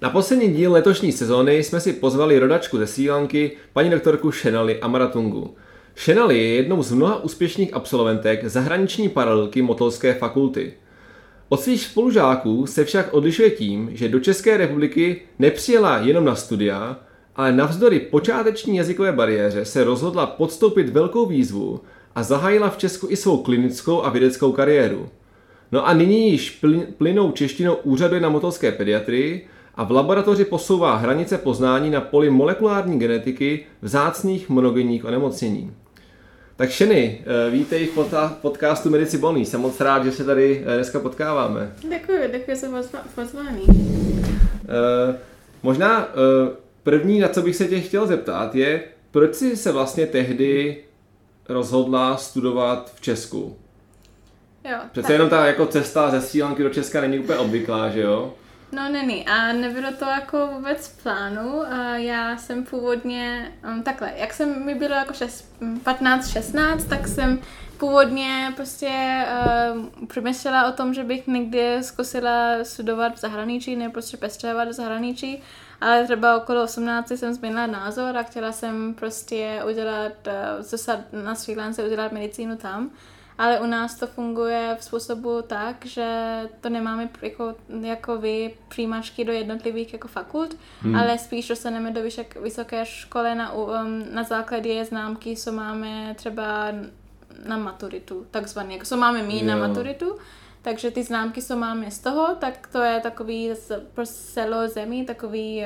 Na poslední díl letošní sezóny jsme si pozvali rodačku ze Srí Lanky, paní doktorku Shenali Amaratungu. Shenali je jednou z mnoha úspěšných absolventek zahraniční paralelky Motolské fakulty. Od svých spolužáků se však odlišuje tím, že do České republiky nepřijela jenom na studia, ale navzdory počáteční jazykové bariéře se rozhodla podstoupit velkou výzvu a zahájila v Česku i svou klinickou a vědeckou kariéru. No a nyní již plynou češtinou úřaduje na Motolské pediatrii a v laboratoři posouvá hranice poznání na poli molekulární genetiky vzácných monogenních onemocnění. Tak Sheny, vítej v podcastu Medici Boni. Jsem moc rád, že se tady dneska potkáváme. Děkuji za pozvání. Možná první, na co bych se tě chtěl zeptat, je, proč jsi se vlastně tehdy rozhodla studovat v Česku? Jo, přece tak. Jenom ta jako cesta ze Srí Lanky do Česka není úplně obvyklá, že jo? No není a nebylo to jako vůbec v plánu. Já jsem původně, takhle, jak jsem mi bylo jako 15-16, tak jsem původně prostě přemýšlela o tom, že bych někdy zkusila studovat v zahraničí, nebo prostě pestřevat v zahraničí, ale třeba okolo 18 jsem změnila názor a chtěla jsem prostě udělat, zůstat na Srí Lance, udělat medicínu tam. Ale u nás to funguje v způsobu tak, že to nemáme jako vy přijímačky do jednotlivých jako fakult, ale spíš dostaneme do vysoké školy na základě známky, co máme třeba na maturitu, takzvaně, co máme my na maturitu. Takže ty známky, co máme z toho, tak to je takový pro celou zemi, takový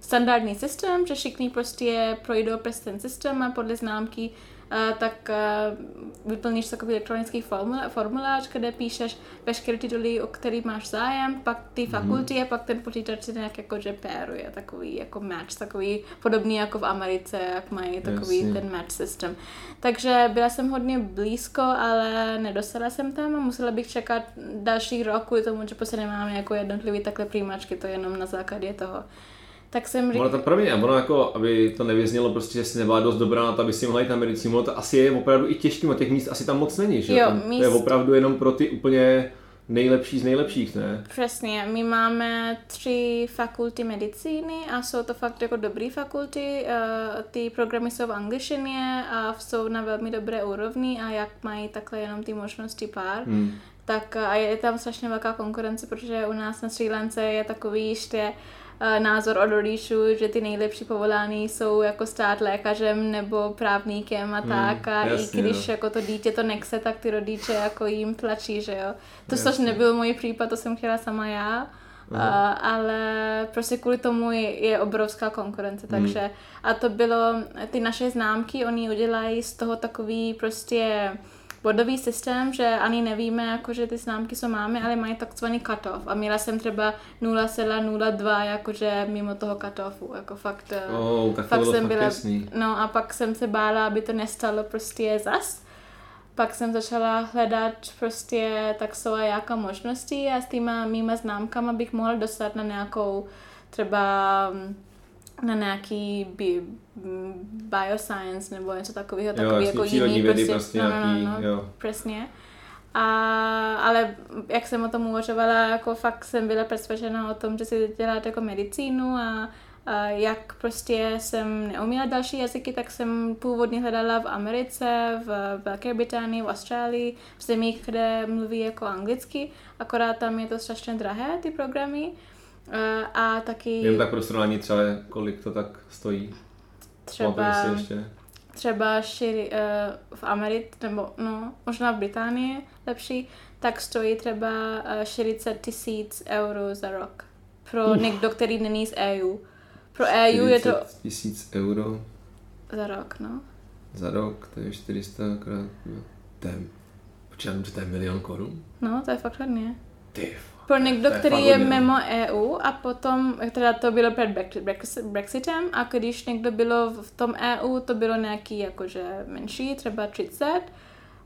standardní systém, že všichni prostě projdou přes ten systém a podle známky tak vyplníš takový elektronický formulář, kde píšeš veškeré tituly, o který máš zájem, pak ty fakulty a pak ten počítač se nějak jako péruje, takový jako match, takový podobný jako v Americe, jak mají takový ten match systém. Takže byla jsem hodně blízko, ale nedostala jsem tam a musela bych čekat další rok kvůli tomu, že prostě nemáme jako jednotlivý takhle přijímačky, to jenom na základě toho. Tak jsem říkala. Ono jako, aby to nevyznělo prostě, že jsi nebyla dost dobrá na to, aby si mohla jít na medicínu, ono to asi je opravdu i těžkým a těch míst asi tam moc není, že? Jo, míst. To je opravdu jenom pro ty úplně nejlepší z nejlepších, ne? Přesně, my máme 3 fakulty medicíny a jsou to fakt jako dobré fakulty, ty programy jsou v angličtině a jsou na velmi dobré úrovni a jak mají takhle jenom ty možnosti pár. Tak a je tam strašně velká konkurence, protože u nás na Srí Lance je takový ještě názor od rodičů, že ty nejlepší povolání jsou jako stát lékařem nebo právníkem a tak a jasně, i když jako to dítě to nechce, tak ty rodiče jako jim tlačí, že jo. To což nebyl můj případ, to jsem chtěla sama já, ale prostě kvůli tomu je obrovská konkurence, takže a to bylo, ty naše známky, oni udělají z toho takový prostě bodový systém, že ani nevíme, jakože ty známky, co máme, ale mají takzvaný cut-off. A měla jsem třeba 0,02, jakože mimo toho cut-offu. Jako fakt, fakt jsem byla. No a pak jsem se bála, aby to nestalo prostě zas. Pak jsem začala hledat prostě tak jsou a jaká možnosti a s týma mýma známkama bych mohla dostat na nějakou třeba na nějaký bioscience nebo něco takového, takový jako jiný prostě, no, přesně. Ale jak jsem o tom uvažovala, jako fakt jsem byla přesvědčena o tom, že si dělat jako medicínu a jak prostě jsem neuměla další jazyky, tak jsem původně hledala v Americe, v Velké Británii, v Austrálii, v zemích, kde mluví jako anglicky, akorát tam je to strašně drahé, ty programy. A taky. Jen tak pro srovnání třeba, kolik to tak stojí? Třeba v Americe, nebo no, možná v Británii lepší, tak stojí třeba 40 000 € za rok. Pro někdo, který není z EU. Pro EU je to... 40 000 € za rok, no. Za rok, to je 400x... To je $1,000,000 korun? No, to je fakt hodně. Pro někdo, který je mimo EU a potom, teda to bylo před Brexitem a když někdo bylo v tom EU, to bylo nějaký jakože menší, třeba 30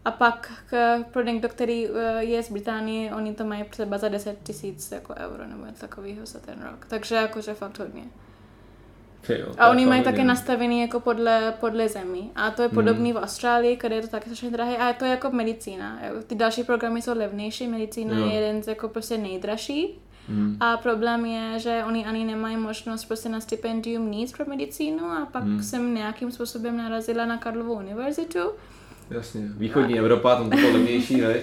a pak pro někdo, který je z Británie, oni to mají třeba za 10 000 jako euro nebo takového za ten rok, takže jakože fakt hodně. Jo, a oni mají také nastavený jako podle zemí. A to je podobný v Austrálii, kde je to také strašně drahé. A to je jako medicína. Ty další programy jsou levnější, medicína je jeden z jako prostě nejdražší. A problém je, že oni ani nemají možnost prostě na stipendium nic pro medicínu. A pak jsem nějakým způsobem narazila na Karlovu univerzitu. Jasně, východní Evropa, tam to bylo levnější, veď?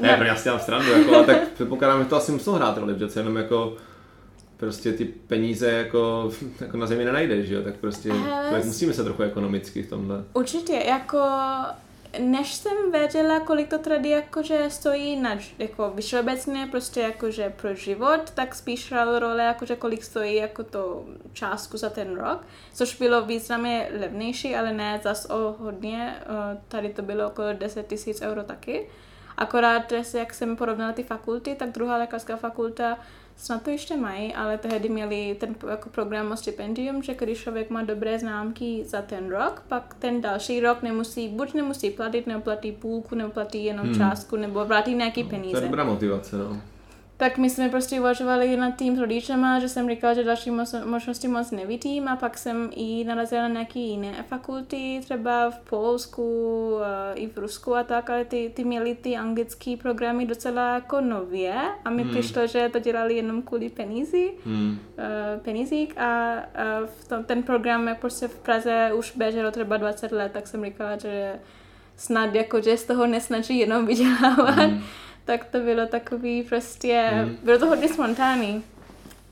Ne, já si dělám srandu, jako, ale tak předpokládám, že to asi muselo hrát roli, protože jenom jako... Prostě ty peníze jako na zemi nenajdeš, jo? Tak prostě tak musíme se trochu ekonomicky v tomhle. Určitě, jako než jsem věděla, kolik to tady jakože stojí na, jako všeobecně, prostě jakože pro život, tak spíš hrálo role, jakože kolik stojí jako to částku za ten rok, což bylo významně levnější, ale ne zas o hodně, tady to bylo okolo 10 000 € taky. Akorát, jak jsem porovnala ty fakulty, tak druhá lékařská fakulta snad to ještě mají, ale tehdy měli ten jako program o stipendium, že když člověk má dobré známky za ten rok, pak ten další rok nemusí platit, neplatí půlku, neplatí jenom částku, nebo vrátí nějaký peníze. To je dobrá motivace, no. Tak my jsme prostě uvažovali nad tím s rodičema, že jsem říkala, že další možnosti moc nevidím a pak jsem i narazila na nějaké jiné fakulty, třeba v Polsku, i v Rusku a tak, ale ty měly ty anglické programy docela jako nově a mi přišlo, že to dělali jenom kvůli penízík a ten program jak prostě v Praze už běželo třeba 20 let, tak jsem říkala, že snad jako, že z toho nesnaží jenom vydělávat. Tak to bylo takový prostě, bylo to hodně spontánní.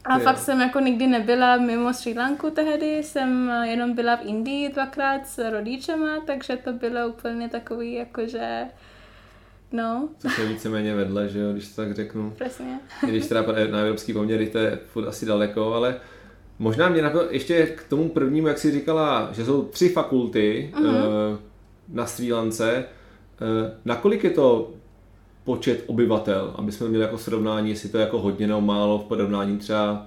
A fakt jsem jako nikdy nebyla mimo Srí Lanku tehdy, jsem jenom byla v Indii 2krát s rodičema, takže to bylo úplně takový jakože, no. Což je víceméně vedle, že jo, když to tak řeknu. Přesně. Když teda na evropský poměry, to je furt asi daleko, ale možná mě napadlo ještě k tomu prvnímu, jak jsi říkala, že jsou 3 fakulty na Srí Lance. Nakolik je to počet obyvatel, aby jsme měli jako srovnání, jestli to je jako hodně nebo málo v porovnání třeba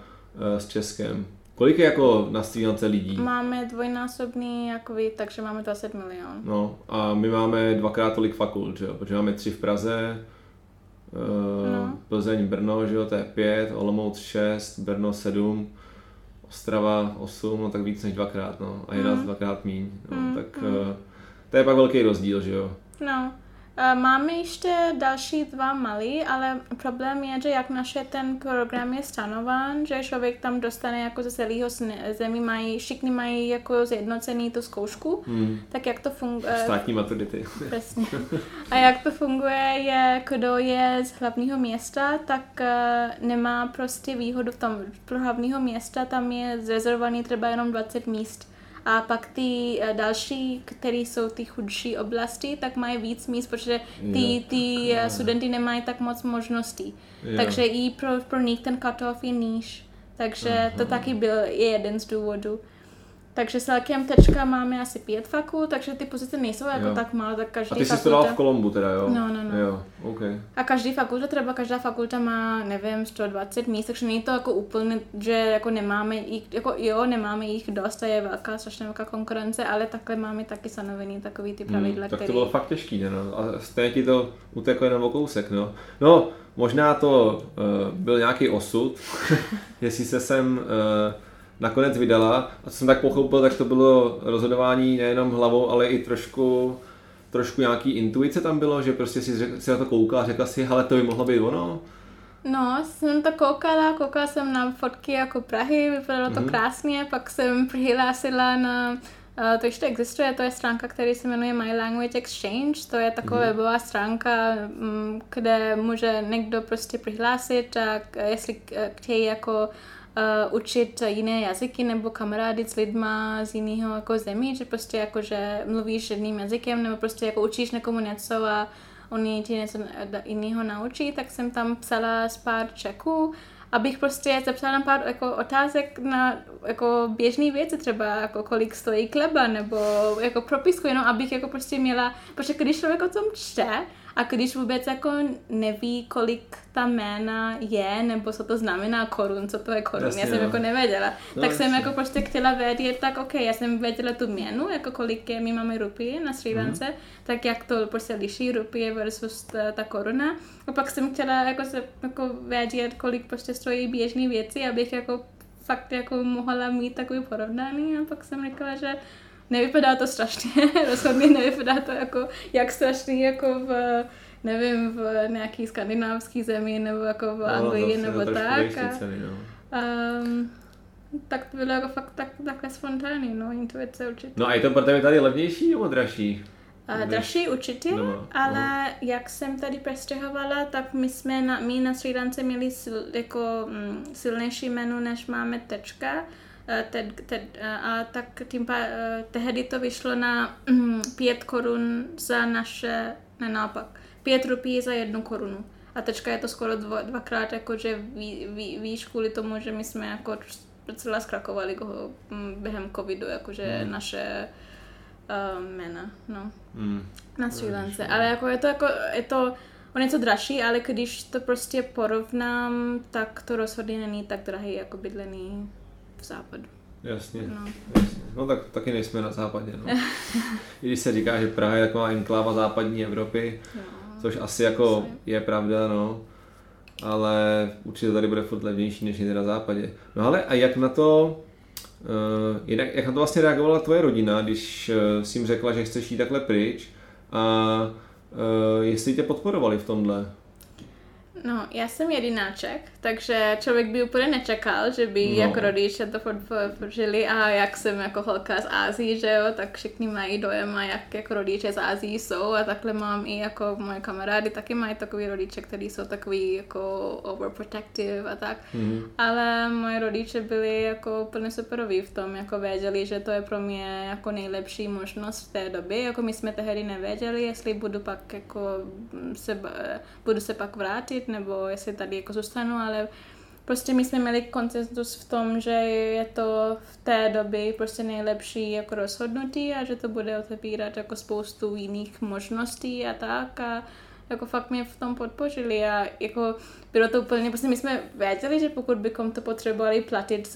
s Českem. Kolik je jako na Srí Lance lidí? Máme dvojnásobný, jako vy, takže máme 20 milionů. No a my máme 2krát tolik fakult, že jo? Protože máme 3 v Praze, Plzeň, Brno, že jo? To je 5, Olomouc 6, Brno 7, Ostrava 8, no tak víc než 2krát, no. A 11 2krát míň, no. Tak to je pak velký rozdíl, že jo? No. Máme ještě další 2 malí, ale problém je, že jak naše ten program je stanován, že člověk tam dostane jako ze celého zemí, všichni mají jako zjednocený tu zkoušku, tak jak to funguje... Státní maturity. Přesně. A jak to funguje, je, kdo je z hlavního města, tak nemá prostě výhodu v tom. Pro hlavního města tam je zrezervovaný třeba jenom 20 míst. A pak ty další, které jsou ty chudší oblasti, tak mají víc míst, protože ty studenty nemají tak moc možností. Jo. Takže i pro nich ten cut-off je níž. Takže to taky je jeden z důvodů. Takže celkem teďka máme asi 5 fakult, takže ty pozice nejsou jako tak malé, tak každý fakulta... A ty jsi studoval v Kolumbu teda, jo? No. Jo, okay. A každá fakulta má, nevím, 120 míst, takže není to jako úplně, že jako nemáme jich dost a je strašně velká konkurence, ale takhle máme taky stanovený takový ty pravidla, tak který... to bylo fakt těžký, no. A stejně ti to uteklo jenom o kousek, no. No, možná to byl nějaký osud, jestli se sem... nakonec vydala a co jsem tak pochopil, tak to bylo rozhodování nejenom hlavou, ale i trošku nějaký intuice tam bylo, že prostě si na to koukala a řekla si, hele, to by mohlo být ono. No, jsem to koukala jsem na fotky jako Prahy, vypadalo to krásně, pak jsem přihlásila na, to ještě existuje, to je stránka, která se jmenuje My Language Exchange, to je taková webová stránka, kde může někdo prostě přihlásit, jestli chtějí jako učit jiné jazyky nebo kamarády s lidma z jiného jako zemí, že prostě jako, že mluvíš jedným jazykem nebo prostě jako učíš někomu něco a oni ti něco jiného naučí, tak jsem tam psala z pár Čechů, abych prostě zapsala pár jako otázek na jako běžné věci, třeba jako kolik stojí chleba nebo jako propisku, jenom abych jako prostě měla, protože když člověk o tom čte a když vůbec jako neví, kolik ta jména je, nebo co to znamená korun, co to je korun, jasně, já jsem jako nevěděla, no, tak jasně. Jsem jako prostě chtěla vědět, tak ok, já jsem věděla tu měnu, jako kolik je, my máme rupie na Sri Lance, tak jak to prostě liší rupie versus ta koruna, a pak jsem chtěla jako vědět, kolik prostě stojí běžné věci, abych jako fakt jako mohla mít takový porovnání, a pak jsem říkala, že nevypadá to strašně, rozhodně nevypadá to jako, jak strašný jako v, nevím, v nějaký skandinávský zemi, nebo jako v Anglii, no, nebo tak. Tak to bylo jako fakt takhle spontánní, no, intuice určitě. No a je to pro tebe tady levnější nebo dražší? Dražší určitě, no, ale jak jsem tady přestěhovala, tak my na Sri Lance měli silnější menu, než máme tečka. A tak tehdy to vyšlo na 5 korun za naše, ne naopak, 5 rupí za 1 korunu. A teďka je to skoro dvakrát, jakože víš kvůli tomu, že my jsme jako docela zkrakovali během covidu, jakože naše jména, no, na Sri Lance. Ale je to on je to dražší, ale když to prostě porovnám, tak to rozhodně není tak drahý jako bydlení v západu. Jasně. No tak taky nejsme na západě, no. I když se říká, že Praha je taková enkláva západní Evropy, no, což asi jako je pravda, no. Ale určitě tady bude furt levnější, než je na západě. No ale a jak na to vlastně reagovala tvoje rodina, když jsi jim řekla, že chceš jít takhle pryč, a jestli tě podporovali v tomhle? No, já jsem jedináček, takže člověk by úplně nečekal, že by jako rodiče to žili, a jak jsem jako holka z Ázie, že jo, tak všichni mají dojem, a jak jako rodiče z Ázie jsou, a takhle mám i jako moje kamarády taky mají takový rodiče, kteří jsou takový jako overprotective a tak, ale moje rodiče byli jako plně superoví v tom, jako věděli, že to je pro mě jako nejlepší možnost v té době, jako my jsme tehdy nevěděli, jestli budu pak jako budu se pak vrátit, nebo jestli tady jako zůstanu, ale prostě my jsme měli konsenzus v tom, že je to v té době prostě nejlepší jako rozhodnutí, a že to bude otevírat jako spoustu jiných možností a tak, a jako fakt mě v tom podpořili, a jako bylo to úplně, prostě my jsme věděli, že pokud bychom to potřebovali platit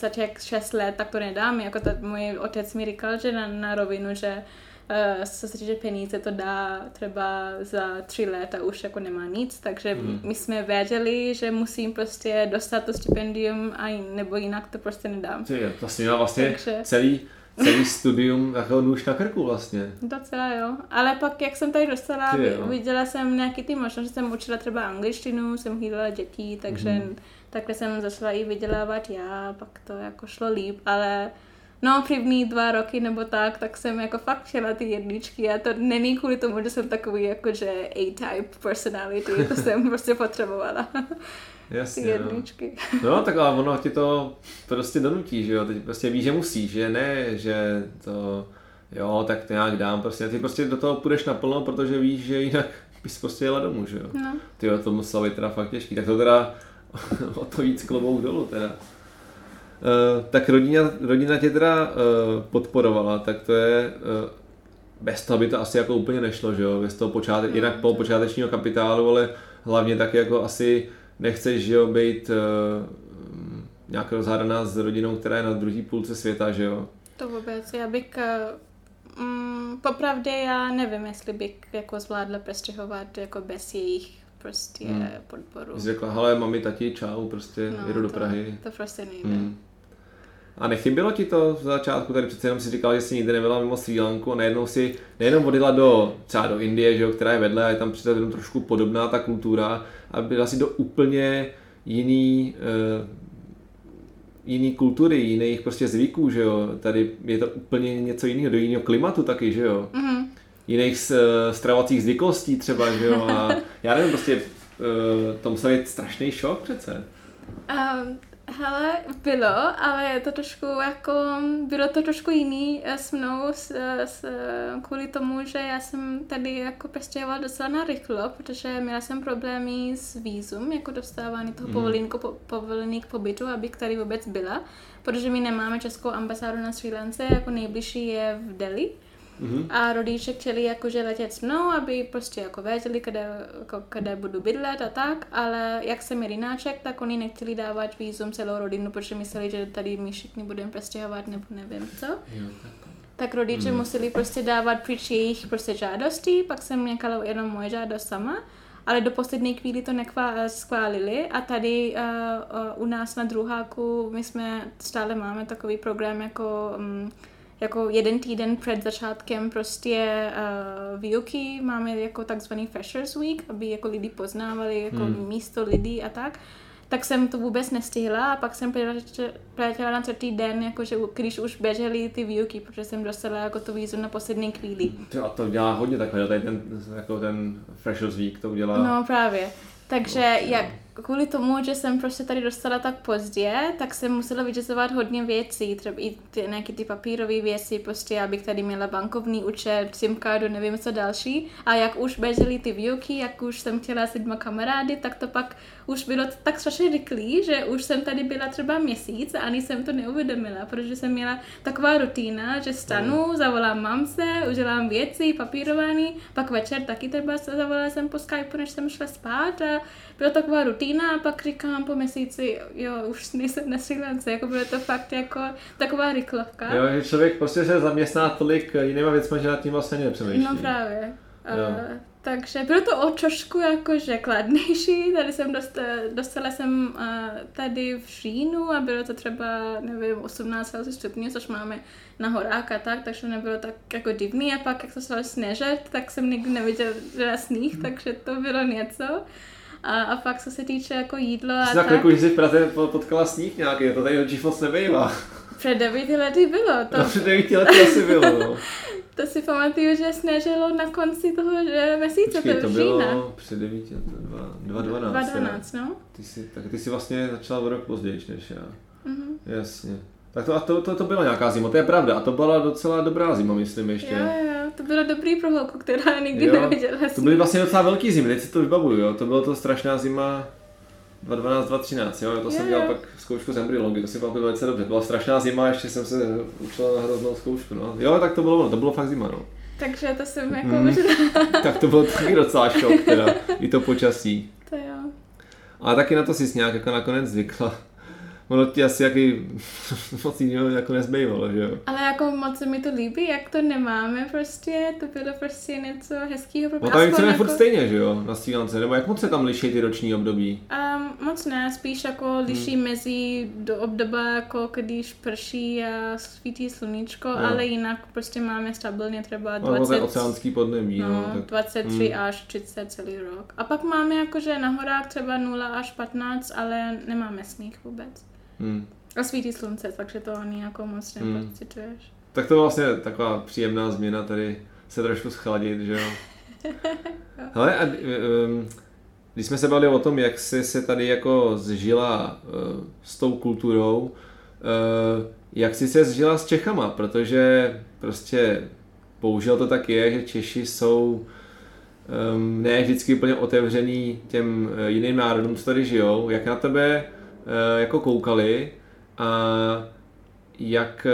za těch 6 let, tak to nedáme, jako můj otec mi říkal, že na rovinu, že co se týče peníze, to dá třeba za 3 léta už jako nemá nic, takže my jsme věděli, že musím prostě dostat to stipendium, a nebo jinak to prostě nedám. To jsi měla vlastně celý studium jako nůž na krku vlastně. Docela jo, ale pak jak jsem tady dostala, viděla jsem nějaký ty možnosti, jsem učila třeba angličtinu, jsem hlídala děti, takže takhle jsem začala i vydělávat já, pak to jako šlo líp, ale no, první 2 roky nebo tak jsem jako fakt šela ty jedničky, a to není kvůli tomu, že jsem takový jakože A-type personality, to jsem prostě potřebovala. Jasně, ty jedničky. No, tak ale ono ti to prostě donutí, že jo, teď prostě víš, že musíš, že ne, že to jo, tak to nějak dám prostě, ty prostě do toho půjdeš naplno, protože víš, že jinak bys prostě jela domů, že jo. No. Tyjo, to muselo být teda fakt těžký, tak to teda o to víc klobouk dolů teda. Tak rodina tě teda podporovala, tak to je, bez toho by to asi jako úplně nešlo, že jo, bez toho jinak počátečního kapitálu, ale hlavně tak jako asi nechceš, že jo, být nějak rozhádaná s rodinou, která je na druhé půlce světa, že jo. To vůbec, já bych, popravdě já nevím, jestli bych jako zvládla přestěhovat jako bez jejich prostě podporu. Řekla, hele, mami, tati, čau, prostě no, jedu do Prahy. To prostě nejde. A nechybilo ti to v začátku? Tady přece jenom si říkala, že jsi nikdy nebyla mimo Srí Lanku, a najednou si nejenom odjela třeba do Indie, že jo, která je vedle, a je tam přece jenom trošku podobná ta kultura, a byla si do úplně jiný kultury, jiných prostě zvyků, že jo. Tady je to úplně něco jiného, do jiného klimatu taky, že jo. Jiných stravovacích zvyklostí třeba, že jo, a já nevím, prostě to musel být strašný šok přece. Hele, bylo, ale to trošku jako, bylo to trošku jiný s mnou kvůli tomu, že já jsem tady jako přestěhovala docela narychlo, protože měla jsem problémy s vízum, jako dostávání toho povolení k pobytu, abych tady vůbec byla, protože my nemáme českou ambasádu na Srí Lance, jako nejbližší je v Delhi. Mm-hmm. A rodiče chtěli jakože letět s mnou, aby prostě jako věděli, kde budu bydlet a tak, ale jak jsem jedináček, tak oni nechtěli dávat vízum celou rodinu, protože mysleli, že tady my všichni budeme přestěhovat nebo nevím co. Jo, tak rodiče museli prostě dávat pryč jejich prostě žádosti, pak jsem měkala jenom moje žádost sama, ale do poslední chvíli to schválili a tady u nás na druháku my jsme stále máme takový program jako jeden týden před začátkem prostě výuky máme jako takzvaný Freshers Week, aby jako lidi poznávali jako místo lidí a tak. Tak jsem to vůbec nestihla a pak jsem přiletěla na třetí den, jakože, když už běžely ty výuky, protože jsem dostala jako to vízum na poslední chvíli. A to dělá hodně takhle, tady ten Freshers Week to udělá. No právě. Takže kvůli tomu, že jsem prostě tady dostala tak pozdě, tak jsem musela vyřizovat hodně věcí, třeba i nějaké ty papírové věci, prostě abych tady měla bankovní účet, simkardu, nevím co další. A jak už běžely ty výuky, jak už jsem chtěla s lidma kamarády, tak to pak už bylo tak strašně rychlý, že už jsem tady byla třeba měsíc a ani jsem to neuvědomila, protože jsem měla taková rutina, že stanu, zavolám mamce, udělám věci, papírování, pak večer taky třeba zavolala jsem po Skypeu, než jsem šla spát a byla taková rutina a pak říkám po měsíci, jo, už nejsem na Srí Lance, jako bylo to fakt jako taková rychlovka. Jo, že člověk prostě se zaměstná tolik jinýma věcma, že nad tím vlastně nepřemýšlí. No právě. Takže bylo to o trošku jakože kladnější, tady jsem dostala jsem tady v říjnu a bylo to třeba, nevím, 18 stupňů, což máme na horách a tak, takže nebylo tak jako divný a pak jak se stalo sněžet, tak jsem nikdy neviděla sníh, takže to bylo něco. A pak co se týče jako jídlo a tak. Jako, že jsi v Praze potkala sníh nějaký, to tady určitě moc nebejvá. Před 9 lety bylo to. No, před 9 lety asi bylo, no. To si pamatuju, že sněžilo na konci toho měsíce, to bylo před 9 lety, 2012, no. Ty jsi vlastně začala o rok později než já. Mm-hmm. Jasně. Tak to byla nějaká zima, to je pravda, a to byla docela dobrá zima, myslím ještě. Jo, to bylo dobrý pro holku, která nikdy neviděla. To byly vlastně docela velký zimy, teď si to vybavuju, jo, to byla to strašná zima 2012, 2013, jo, to jsem dělal pak zkoušku z embryologie, to si pamatuju velice dobře, to byla strašná zima, ještě jsem se učila na hroznou zkoušku, no, jo, tak to bylo fakt zima, no. Takže to jsem jako Tak to byl taky docela šok, teda, i to počasí. To jo. A taky na to jsi nějak jako nakonec zvykla. Ono ti asi moc jiného jako nezbývalo, že jo? Ale jako moc se mi to líbí, jak to nemáme prostě, to bylo prostě něco hezkýho. No tam chceme furt stejně, že jo, na Srí Lance, nebo jak moc se tam liší ty roční období? Moc ne, spíš jako liší mezi do obdoba, jako když prší a svítí sluníčko, ale jinak prostě máme stabilně třeba 20... oceánský podnebí, no. 23 až 30 celý rok. A pak máme jakože na horách třeba 0 až 15, ale nemáme sníh vůbec. A svítí slunce, takže to ani jako moc nepocituješ. Tak to vlastně taková příjemná změna tady se trošku schladit, že jo? Hele, a když jsme se bavili o tom, jak jsi se tady jako zžila s tou kulturou, jak jsi se zžila s Čechama, protože prostě bohužel to tak je, že Češi jsou ne vždycky úplně otevřený těm jiným národům, co tady žijou. Jak na tebe jako koukali a jak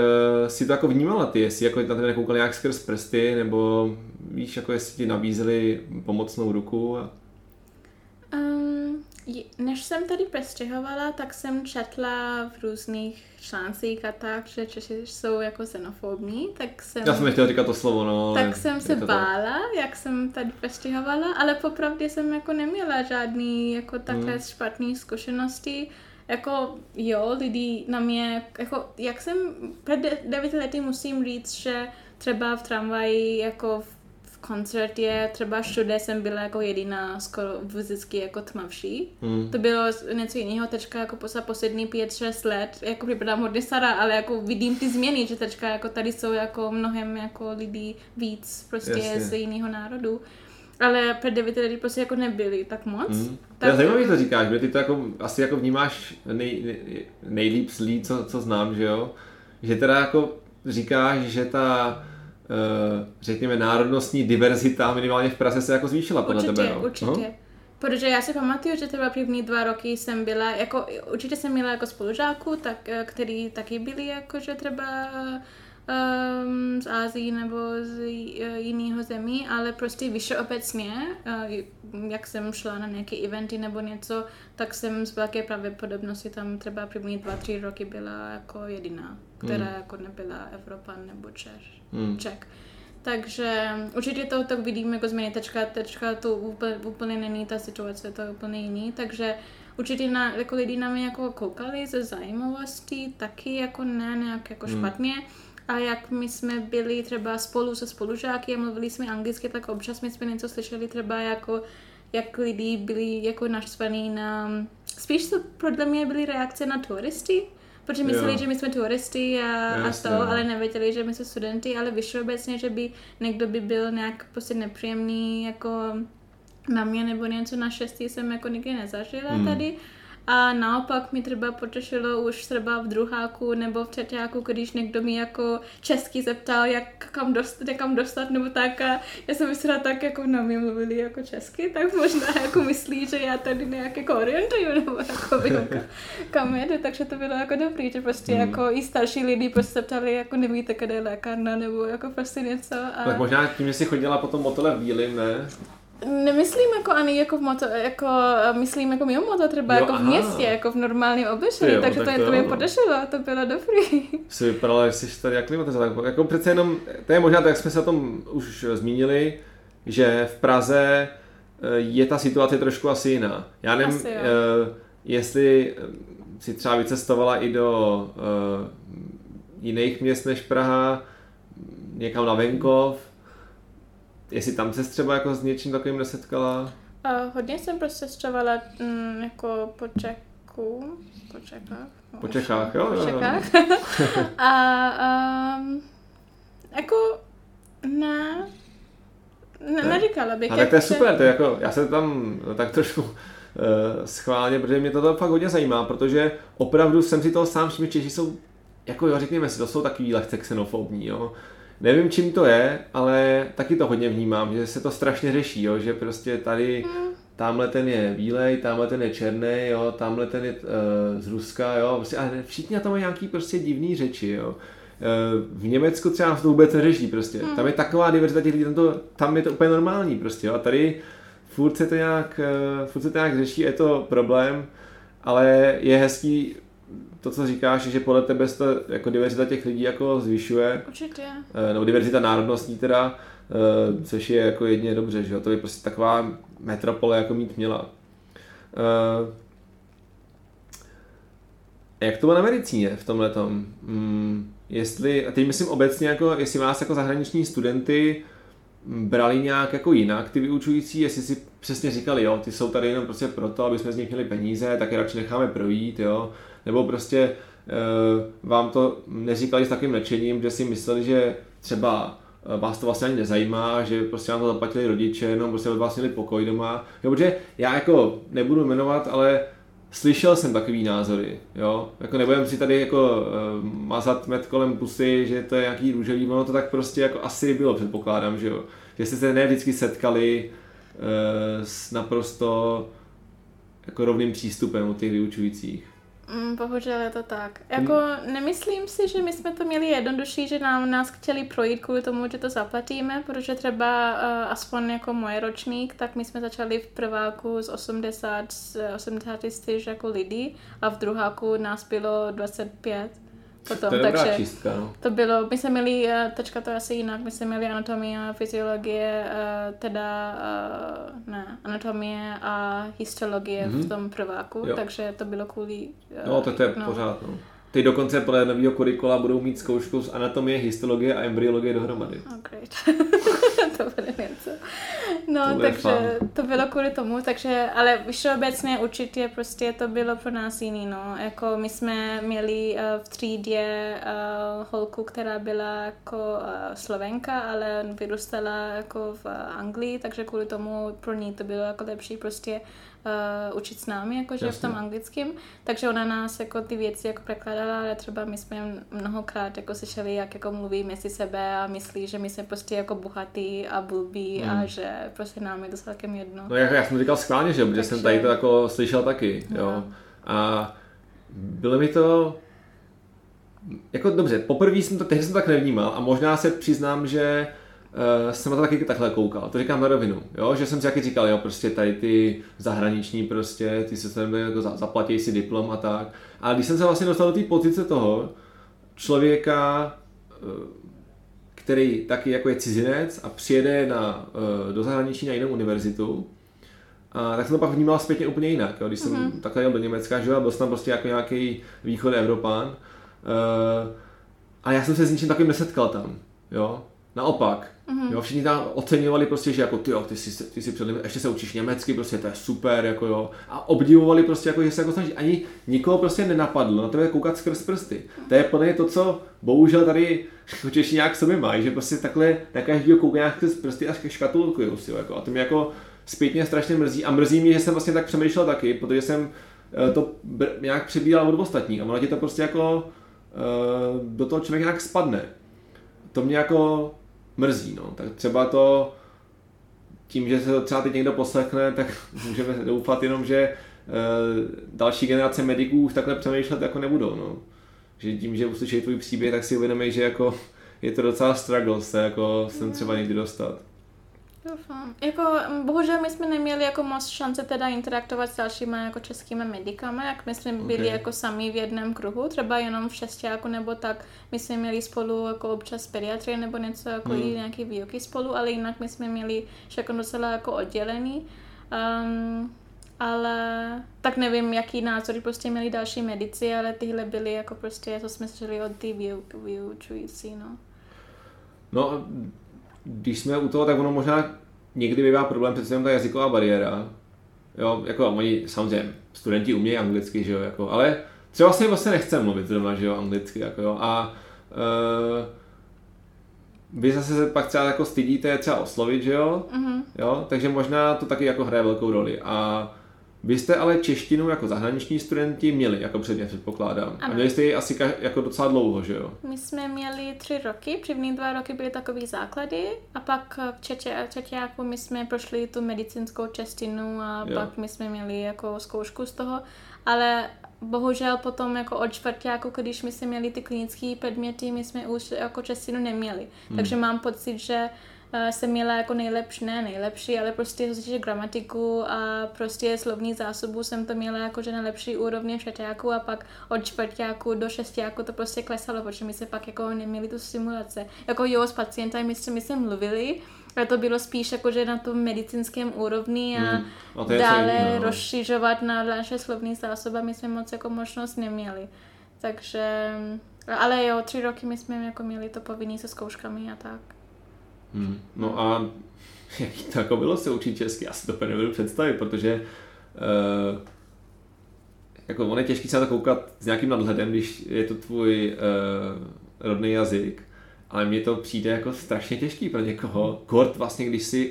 si to jako vnímala ty, jestli jako na tebe nekoukali nějak skrz prsty, nebo víš, jako jestli ti nabízeli pomocnou ruku? Než jsem tady přestěhovala, tak jsem četla v různých článcích a tak, že Češi jsou jako xenofobní, tak jsem... Já jsem nechtěla říkat to slovo, no. Tak jsem se bála, jak jsem tady přestěhovala, ale popravdě jsem jako neměla žádný jako takhle špatný zkušenosti. Jako jo, lidi na mě, jako jak jsem před 9 lety musím říct, že třeba v tramvaji jako koncert je, třeba všude jsem byla jako jediná, skoro vždycky jako tmavší. To bylo něco jiného, teďka jako poslední 5-6 let, jako připadám hodně stará, ale jako vidím ty změny, že teďka jako tady jsou jako mnohem jako lidí víc prostě z jiného národu. Ale P9 tady prostě jako nebyli tak moc. Mm. To je zajímavý, co říkáš, protože ty to jako, asi jako vnímáš nejlíp slí, co znám, že jo? Že teda jako říkáš, že ta, řekněme, národnostní diverzita minimálně v Praze se jako zvýšila podle tebe, no? Určitě. Protože já si pamatuju, že třeba první 2 roky jsem byla, jako určitě jsem měla jako spolužáků, tak, který taky byli jako, že třeba z Ázie nebo z jiného zemí, ale prostě vyšlo obecně, jak jsem šla na nějaké eventy nebo něco, tak jsem z velké pravděpodobnosti tam třeba první 2-3 roky byla jako jediná, která jako nebyla Evropan nebo Čech. Takže určitě to tak vidím jako změny, tečka to úplně není ta situace, to je úplně jiný, takže určitě na, jako lidi na mě jako koukali ze zajímavosti, taky jako ne nějak jako špatně. A jak my jsme byli třeba spolu se spolužáky a mluvili jsme anglicky, tak občas my jsme něco slyšeli třeba jako, jak lidi byli jako naštvaní na... Spíš to podle mě byly reakce na turisty, protože mysleli, že my jsme turisty a to, ale nevěděli, že my jsme studenty, ale vyšlo obecně, že by někdo by byl nějak prostě nepříjemný jako na mě nebo něco na 6. jsem jako nikdy nezažila tady. A naopak mi třeba potěšilo už třeba v druháku nebo v třetíku, když někdo mi jako česky zeptal, kam dostat nebo tak, a já jsem myslela tak, jako na mě mluvili jako česky, tak možná jako myslí, že já tady nějak jako orientuju nebo jako kam jedu, takže to bylo jako dobrý, že prostě jako i starší lidi prostě ptali, jako nevíte, kde je lékárna nebo jako prostě něco. A... Tak možná tím, že jsi chodila potom motole v bílým, ne? Nemyslím jako ani jako v moto, jako myslím jako mimo moto, třeba jo, jako v městě, jako v normální oblečení, takže tak to mě podašilo, to bylo dobrý. Jsi vypadala, že jsi tady aklimatizovala, jako přece jenom, to je možná tak, jak jsme se o tom už zmínili, že v Praze je ta situace trošku asi jiná. Já nevím, jestli si třeba vycestovala i do jiných měst než Praha, někam na venkov, jestli tam se třeba jako s něčím takovým nesetkala? Hodně jsem prostě cestovala jako po Čechách. A jako neříkala bych. Ale jak to je super, to je jako, já se tam tak trošku schválně, protože mě to fakt hodně zajímá, protože opravdu jsem si toho sám všiml, Češi jsou, jako jo, řekněme si, to jsou takový lehce xenofobní, jo. Nevím, čím to je, ale taky to hodně vnímám, že se to strašně řeší, jo? Že prostě tady, tamhle ten je bílej, tamhle ten je černý, jo? Tamhle ten je z Ruska, jo? Prostě, a všichni na to mají nějaký prostě divný řeči, jo? V Německu třeba to vůbec neřeší prostě, tam je taková diverzita těch lidí, tam je to úplně normální prostě, jo? A tady furt se to nějak řeší, je to problém, ale je hezký, to, co říkáš, že podle tebe se to, jako diverzita těch lidí jako zvyšuje. Určitě. Nebo diverzita národnostní teda, což je jako jedině dobře, že jo? To by prostě taková metropole jako mít měla. Jak to bylo na medicíně v tomhletom? Jestli, a teď myslím obecně, jako, jestli vás jako zahraniční studenty brali nějak jako jinak ty vyučující, jestli si přesně říkali, jo, ty jsou tady jenom prostě proto, aby jsme z nich měli peníze, tak je radši necháme projít, jo. Nebo prostě vám to neříkali s takovým nadšením, že si mysleli, že třeba vás to vlastně ani nezajímá, že prostě vám to zaplatili rodiče, jenom prostě od vás měli pokoj doma. Jo, protože já jako nebudu jmenovat, ale slyšel jsem takový názory, jo. Jako nebudem si tady jako mazat med kolem pusy, že to je nějaký růžový, ono to tak prostě jako asi bylo, předpokládám, že jo. Že jste se ne vždycky setkali s naprosto jako rovným přístupem od těch vyučujících. Bohužel je to tak. Jako nemyslím si, že my jsme to měli jednodušší, že nás chtěli projít kvůli tomu, že to zaplatíme, protože třeba aspoň jako moje ročník, tak my jsme začali v prváku z 80 jako lidí a v druháku nás bylo 25. Potom, to je dobrá čistka, no. To bylo, my jsme měli, teďka to asi jinak, my jsme měli anatomie a fyziologie, anatomie a histologie v tom prváku, jo. Takže to bylo kvůli... No, to je pořád, no. Ty dokonce podle nového kurikula budou mít zkoušku z anatomie, histologie a embryologie dohromady. Oh, great. to bude něco. No, takže to bylo kvůli tomu, takže, ale všeobecně určitě prostě to bylo pro nás jiný, no. Jako my jsme měli v třídě holku, která byla jako Slovenka, ale vyrůstala jako v Anglii, takže kvůli tomu pro ní to bylo jako lepší prostě učit s námi, jakože v tom anglickém. Takže ona nás jako ty věci jako překládala, ale třeba my jsme mnohokrát jako slyšeli, jak jako mluví mezi sebe a myslí, že my jsme prostě jako bohatí a blbí a že prostě nám je to celkem jedno. No já jsem říkal schválně, že protože jsem tady to jako slyšel taky, jo. A bylo mi to jako dobře, poprvé jsem to, tehdy jsem to tak nevnímal a možná se přiznám, že jsem na to taky takhle koukal, to říkám na rovinu, jo? Že jsem si taky říkal, jo, prostě tady ty zahraniční prostě, ty se jako zaplatí si diplom a tak. A když jsem se vlastně dostal do té pozice toho člověka, který taky jako je cizinec a přijede na, do zahraničí na jinou univerzitu, a tak jsem to pak vnímal zpětně úplně jinak, jo? Když jsem takhle jel do Německa, že byl jsem tam prostě jako nějaký východoevropán, a já jsem se s ničím takovým nesetkal tam, jo. Naopak, jo, všichni tam oceňovali prostě, že jako ty jsi předlím, ještě se učíš německy, prostě to je super, jako jo. A obdivovali prostě, jako, že se jako snaží, ani nikoho prostě nenapadlo na tebe koukat skrz prsty. To je plně to, co bohužel tady Češi nějak sobě mají, že prostě takhle na každýho kouká nějak skrz prsty až škatulkujou si, jako. A to mě jako zpětně strašně mrzí a mrzí mě, že jsem vlastně tak přemýšlel taky, protože jsem to nějak přebíral od ostatních a ono ti to prostě jako do toho člověk nějak spadne. To mě jako mrzí, no. Tak třeba to, tím, že se to třeba teď někdo poslechne, tak můžeme doufat jenom, že další generace mediků už takhle přemýšlet jako nebudou, no. Že tím, že uslyšejí tvůj příběh, tak si uvědomí, že jako je to docela struggle se jako sem třeba někdy dostat. Doufám. Jako, bohužel my jsme neměli jako moc šance teda interaktovat s dalšíma jako českými medikama, jak my jsme byli jako sami v jednom kruhu, třeba jenom v šestáku nebo tak, my jsme měli spolu jako občas pediatrie nebo něco jako nějaký výuky spolu, ale jinak my jsme měli všechno docela jako oddělený. Ale tak nevím, jaký názory prostě měli další medici, ale tyhle byly jako prostě, co jsme slyšeli od ty vyučující, no. No, když jsme u toho, tak ono možná někdy bývá problém, přece jenom ta jazyková bariéra. Jo, jako oni samozřejmě studenti umějí anglicky, že jo, jako, ale třeba se vlastně nechce mluvit doma, že jo, anglicky, jako jo, a vy zase se pak třeba jako stydíte třeba oslovit, že jo, jo, takže možná to taky jako hraje velkou roli. A vy jste ale češtinu jako zahraniční studenti měli jako předmět, předpokládám. Ano. A měli jste ji asi jako docela dlouho, že jo? My jsme měli 3 roky, první 2 roky byly takový základy a pak v četějáku my jsme prošli tu medicínskou češtinu a jo. Pak my jsme měli jako zkoušku z toho, ale bohužel potom jako od čtvrtého, když my jsme měli ty klinické předměty, my jsme už jako češtinu neměli, takže mám pocit, že jsem měla jako nejlepší, ale prostě hozitě gramatiku a prostě slovní zásobu jsem to měla jako že na lepší úrovni v šetáku a pak od čtvrtáku do šestáku to prostě klesalo, protože my se pak jako neměli tu simulace. Jako jo, s pacienty my jsme mluvili, ale to bylo spíš jako že na tom medicínském úrovni a dále rozšiřovat na další slovní zásoba my jsme moc jako možnost neměli. Takže, ale jo, 3 roky my jsme jako měli to povinné se zkouškami a tak. No a jaký to jako bylo se učit česky, já si to úplně nebudu představit, protože jako on je těžký se na to koukat s nějakým nadhledem, když je to tvůj rodný jazyk, ale mně to přijde jako strašně těžký pro někoho, kort vlastně, když jsi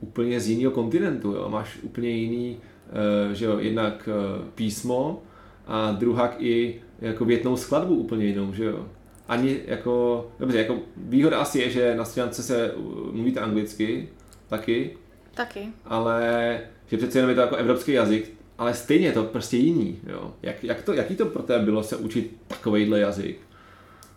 úplně z jiného kontinentu, jo? Máš úplně jiný, že jo, jednak písmo a druhak i jako větnou skladbu úplně jinou, že jo. Ani jako, dobře, jako výhoda asi je, že na studence se mluvíte anglicky, taky, ale že přece jenom je to jako evropský jazyk, ale stejně je to prostě jiný, jo. Jaký to pro tebe bylo se učit takovejhle jazyk?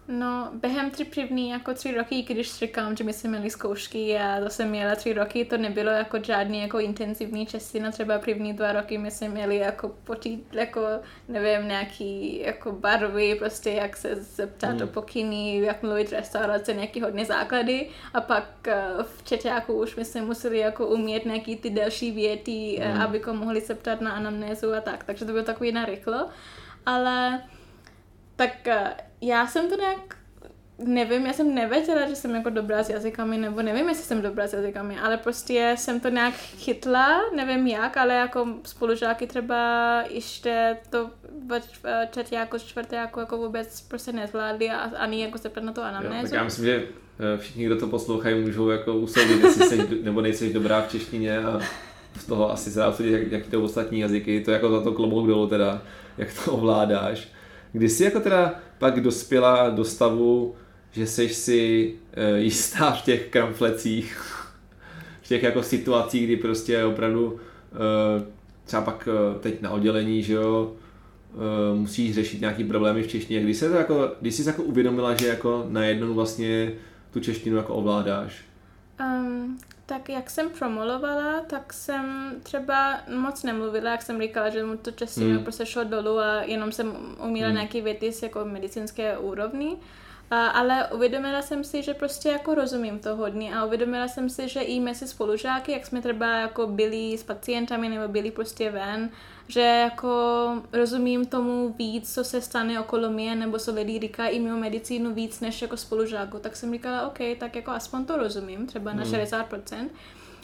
No, během tři roky, když říkám, že my jsme měli zkoušky a to jsem měla 3 roky, to nebylo jako žádný jako intenzivní čeština, třeba první 2 roky my jsme měli jako počít, jako nevím, nějaký jako barvy, prostě jak se zeptat o pokyny, jak mluvit restaurace, nějaký hodné základy a pak v četáku už my jsme museli jako umět nějaký ty delší věty, abychom mohli zeptat na anamnézu a tak, takže to bylo takový narychlo, ale tak já jsem to nějak nevím, já jsem nevěděla, že jsem jako dobrá s jazykami, nebo nevím, jestli jsem dobrá s jazykami, ale prostě jsem to nějak chytla, nevím jak, ale jako spolužáky třeba ještě to v čtvrté jako vůbec prostě nezvládli a ani jako se na to anamnézu. Tak já myslím, že všichni, kdo to poslouchají, můžou jako usoudit, jestli jsi nebo nejsi dobrá v češtině a z toho asi se dá usoudit, jak ty ostatní jazyky, to jako za to klobouk dolů teda, jak to ovládáš. Když jsi jako teda pak dospěla do stavu, že jsi si jistá v těch kramflecích, v těch jako situacích, kdy prostě opravdu třeba pak teď na oddělení, že jo, musíš řešit nějaký problémy v češtině. Když jsi jako, jako uvědomila, že jako najednou vlastně tu češtinu jako ovládáš? Tak jak jsem promolovala, tak jsem třeba moc nemluvila, jak jsem říkala, že mu to češtinu prostě šlo dolů a jenom jsem umíla nějaké věty z jako medicínské úrovni. Ale uvědomila jsem si, že prostě jako rozumím to hodně a uvědomila jsem si, že i mezi spolužáky, jak jsme třeba jako byli s pacientami nebo byli prostě ven, že jako rozumím tomu víc, co se stane okolo mě, nebo co lidi říkají i mimo medicínu víc než jako spolužáku. Tak jsem říkala, OK, tak jako aspoň to rozumím, třeba na 60%.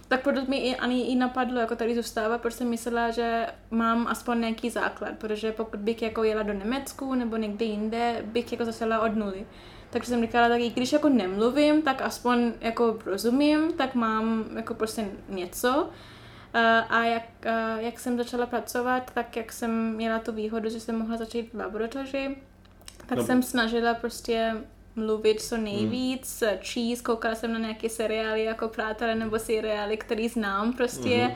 Tak proto mi ani napadlo jako tady zůstávat, protože jsem myslela, že mám aspoň nějaký základ, protože pokud bych jako jela do Německu nebo někde jinde, bych jako začala od nuly. Takže jsem říkala, tak i když jako nemluvím, tak aspoň jako rozumím, tak mám jako prostě něco. A jak jsem začala pracovat, tak jak jsem měla tu výhodu, že jsem mohla začít v laboratoři, tak jsem snažila prostě mluvit co nejvíc, číst, koukala jsem na nějaké seriály jako Přátelé nebo seriály, který znám prostě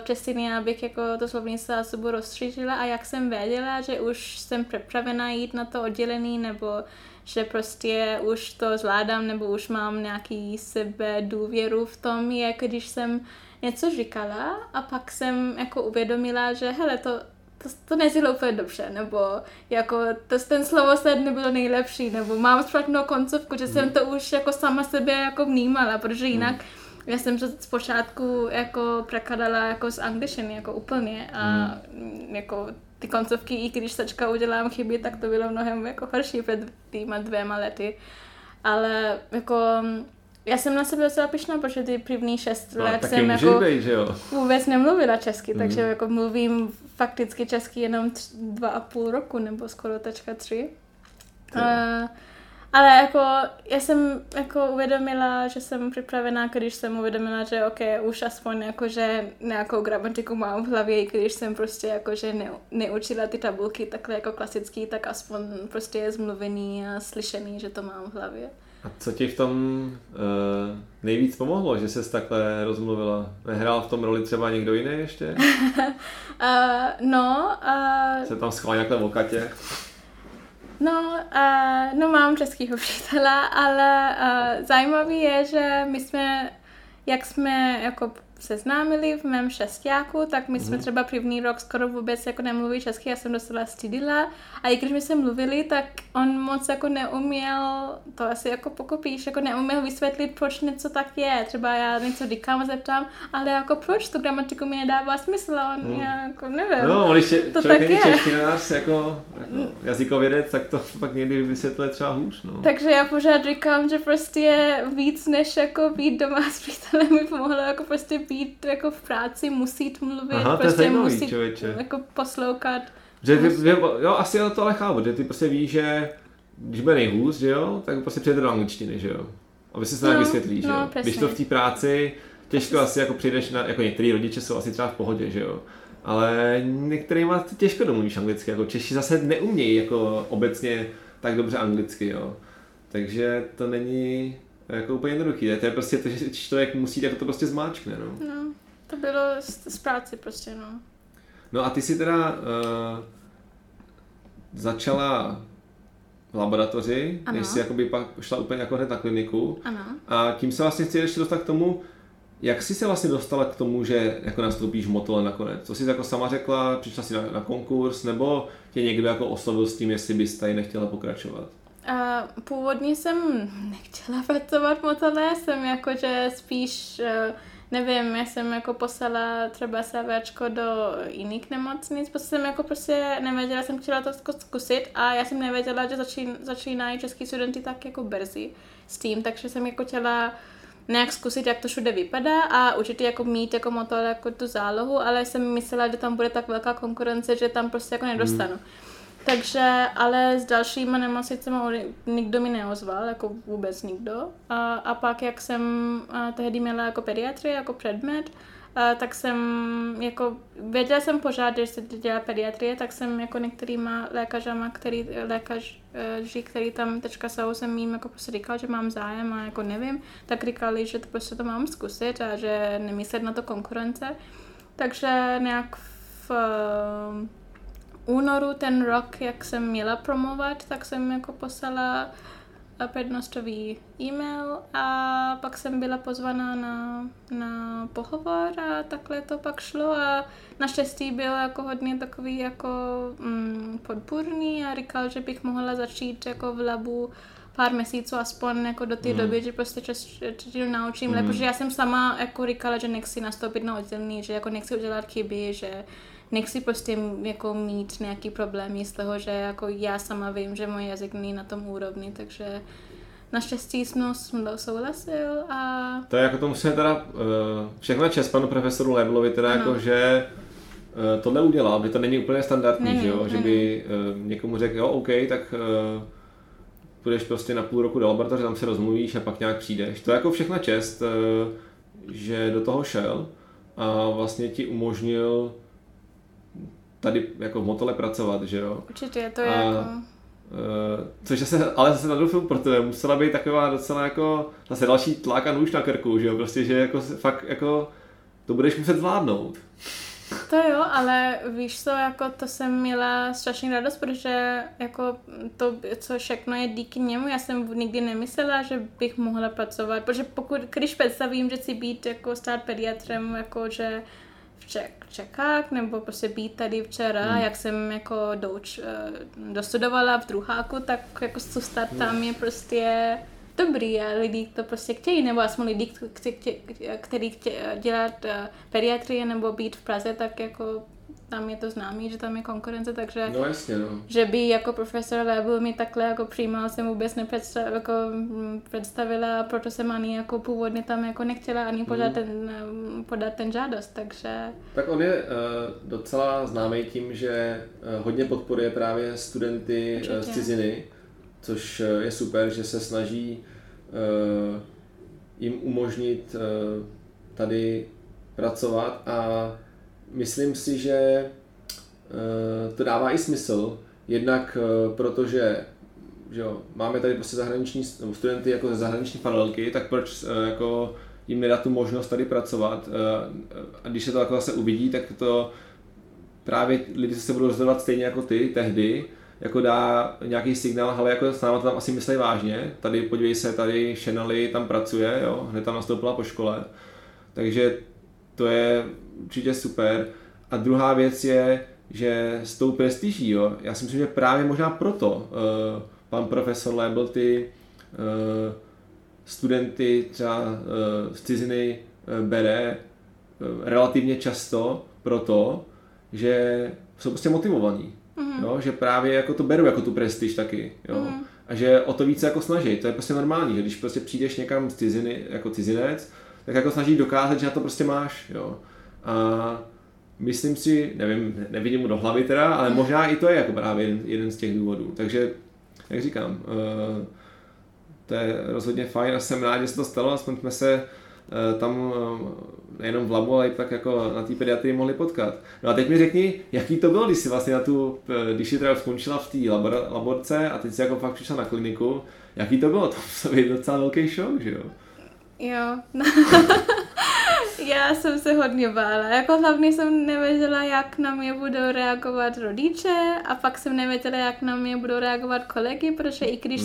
v češtině, abych jako to slovní zásobu rozšířila a jak jsem věděla, že už jsem připravena jít na to oddělení nebo že prostě už to zvládám nebo už mám nějaký sebedůvěru v tom, je když jsem něco říkala a pak jsem jako uvědomila, že hele, to nezjelo úplně dobře, nebo jako ten slovosed nebylo nejlepší, nebo mám špatnou koncovku, že jsem to už jako sama sebe jako vnímala, protože jinak já jsem to zpočátku jako překladala jako z angličtiny jako úplně a jako ty koncovky, i když sečka udělám chyby, tak to bylo mnohem jako horší před týma 2 lety, ale jako já jsem na sebe docela pyšná, protože ty první 6 let jsem jako vůbec nemluvila česky, takže jako mluvím fakticky česky jenom 2,5 roku nebo skoro 3. Ale jako já jsem jako uvědomila, že jsem připravená, když jsem uvědomila, že OK, už aspoň jako, že nějakou gramatiku mám v hlavě, i když jsem prostě jako, že neučila ty tabulky takhle jako klasický, tak aspoň prostě je zmluvený a slyšený, že to mám v hlavě. A co ti v tom nejvíc pomohlo, že ses takhle rozmluvila? Nehrál v tom roli třeba někdo jiný ještě? Se tam schválně takhle v okatě? No, mám českýho přítela, ale zajímavý je, že my jsme, jak jsme jako seznámili v mém 6. tak my jsme třeba první rok skoro vůbec jako nemluví česky, já jsem docela stydila a i když my jsme mluvili, tak on moc jako neuměl, to asi jako pokopíš, jako neuměl vysvětlit, proč něco tak je, třeba já něco říkám a zeptám, ale jako proč tu gramatiku mi nedává smysl, on já jako nevím. No, když člověk není češtinář, jako jazykovědec, tak to pak někdy vysvětluje třeba hůř, no. Takže já pořád říkám, že prostě víc než jako být doma s přítelem mi pomohlo jako prostě být jako v práci, musít mluvit, prostě musít jako poslouchat. Jo, asi je to ale chápu, že ty prostě víš, že když bude nejhůř, že jo, tak prostě přijde do angličtiny, že jo. Aby si se nějak vysvětlí, že jo. Když to v té práci, těžko asi jako přijdeš na, jako některý rodiče jsou asi třeba v pohodě, že jo. Ale některýma těžko domluvíš anglicky, jako Češi zase neumějí jako obecně tak dobře anglicky, jo. Takže to není jako úplně jednoduchý, to je prostě to, že člověk musí, jako to prostě zmáčkne, no. No, to bylo z práce prostě, no. No a ty jsi teda začala v laboratoři, než jsi jakoby pak šla úplně jako hned na kliniku. Ano. A tím se vlastně chci ještě dostat k tomu, jak jsi se vlastně dostala k tomu, že jako nastoupíš v Motole nakonec? Co jsi jako sama řekla, přišla jsi na konkurs, nebo tě někdo jako oslovil s tím, jestli bys tady nechtěla pokračovat? Původně jsem nechtěla pracovat v Motole, jsem jakože spíš Nevím, já jsem jako poslala třeba SVčko do jiných nemocnic, protože jsem jako prostě nevěděla, jsem chtěla to zkusit a já jsem nevěděla, že začínají český studenti tak jako brzy s tím, takže jsem jako chtěla nějak zkusit, jak to všude vypadá a určitě jako mít jako motor jako tu zálohu, ale jsem myslela, že tam bude tak velká konkurence, že tam prostě jako nedostanu. Takže, ale s dalšíma nemocnicema nikdo mi neozval, jako vůbec nikdo. A pak, jak jsem tehdy měla jako pediatrii, jako předmět, tak jsem jako, věděla jsem pořád, že se dělá pediatrie, tak jsem jako některýma lékařama, kteří tam teďka jsou, jsem jim jako prostě říkala, že mám zájem a jako nevím, tak říkali, že to prostě to mám zkusit a že nemyslet na to konkurence. Takže nějak v únoru ten rok, jak jsem měla promovat, tak jsem jako poslala přednostový e-mail a pak jsem byla pozvaná na pohovor a takhle to pak šlo a naštěstí byl jako hodně takový jako podpůrný a říkal, že bych mohla začít jako v labu pár měsíců aspoň jako do té doby, že prostě češtinu naučím lépe, protože já jsem sama jako říkala, že nechci nastoupit na oddělení, že jako nechci udělat chyby, že nechci prostě jako mít nějaký problém z toho, že jako já sama vím, že můj jazyk není na tom úrovni, takže naštěstí jsem souhlasil a... To je jako to musíme teda všechno čest panu profesoru Leblovi teda jako, že tohle udělal, že to není úplně standardní, že jo, že by někomu řekl, jo, OK, tak půjdeš prostě na půl roku do laboratoře, tam se rozmluvíš a pak nějak přijdeš. To je jako všechno čest, že do toho šel a vlastně ti umožnil tady jako v Motole pracovat, že jo? Určitě, to je jako... Což zase, ale zase na druhou stranu, protože musela být taková docela jako zase další tlak a nůž na krku, že jo? Prostě, že jako fakt jako to budeš muset zvládnout. To jo, ale víš co, jako to jsem měla strašně radost, protože jako to, co všechno je díky němu, já jsem nikdy nemyslela, že bych mohla pracovat, protože když představím, že chci být jako stát pediatrem, jako že v Čechách, nebo prostě být tady včera, jak jsem jako dostudovala v druháku, tak jako zůstat tam je prostě dobrý a lidi to prostě chtějí, nebo aspoň lidi, kteří chtějí dělat pediatrii nebo být v Praze, tak jako tam je to známý, že tam je konkurence, takže no, jasně, no. Že by jako profesor Lebl mi takhle jako přijímal, jsem vůbec nepředstavila, proto jsem ani jako původně tam jako nechtěla ani podat ten žádost, takže... Tak on je docela známý tím, že hodně podporuje právě studenty z ciziny, což je super, že se snaží jim umožnit tady pracovat a myslím si, že to dává i smysl, jednak protože že jo, máme tady prostě zahraniční studenty jako ze zahraniční paralelky, tak proč jako jim nedá tu možnost tady pracovat a když se to jako zase uvidí, tak to právě lidi se budou rozhodovat stejně jako ty tehdy, jako dá nějaký signál, ale jako s náma to tam asi myslí vážně, tady podívej se, tady Shenali tam pracuje, jo, hned tam nastoupila po škole, takže to je určitě super. A druhá věc je, že s tou prestiží, jo, já si myslím, že právě možná proto pan profesor Lebl ty studenty třeba z ciziny bere relativně často proto, že jsou prostě motivovaní, jo, že právě jako to berou jako tu prestiž taky, jo. A že o to více jako snaží, to je prostě normální, že když prostě přijdeš někam z ciziny, jako cizinec, tak jako snaží dokázat, že na to prostě máš, jo. A myslím si, nevím, nevidím mu do hlavy teda, ale možná i to je jako právě jeden z těch důvodů. Takže, jak říkám, to je rozhodně fajn a jsem rád, že se to stalo, aspoň jsme se tam nejenom v labu, ale i tak jako na té pediatrii mohli potkat. No a teď mi řekni, jaký to bylo, když jsi vlastně když jsi teda skončila v té laborce a teď jsi jako fakt přišla na kliniku, jaký to bylo? To byl docela velký šok, že jo? Jo, já jsem se hodně bála, jako hlavně jsem nevěděla, jak na mě budou reagovat rodiče a pak jsem nevěděla, jak na mě budou reagovat kolegy, protože i když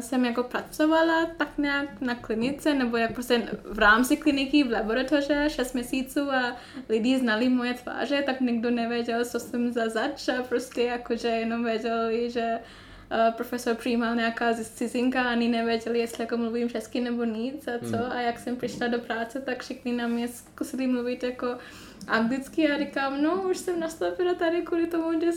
jsem jako pracovala tak nějak na klinice, nebo jak prostě v rámci kliniky v laboratoře 6 měsíců a lidi znali moje tváře, tak nikdo nevěděl, co jsem za zač a prostě jakože jenom věděli, že profesor přijímal nějaká cizinka a ani nevěděli, jestli jako mluvím česky nebo nic a co. A jak jsem přišla do práce, tak všichni na mě zkusili mluvit jako anglicky a říkám, no už jsem nastoupila tady kvůli tomu, že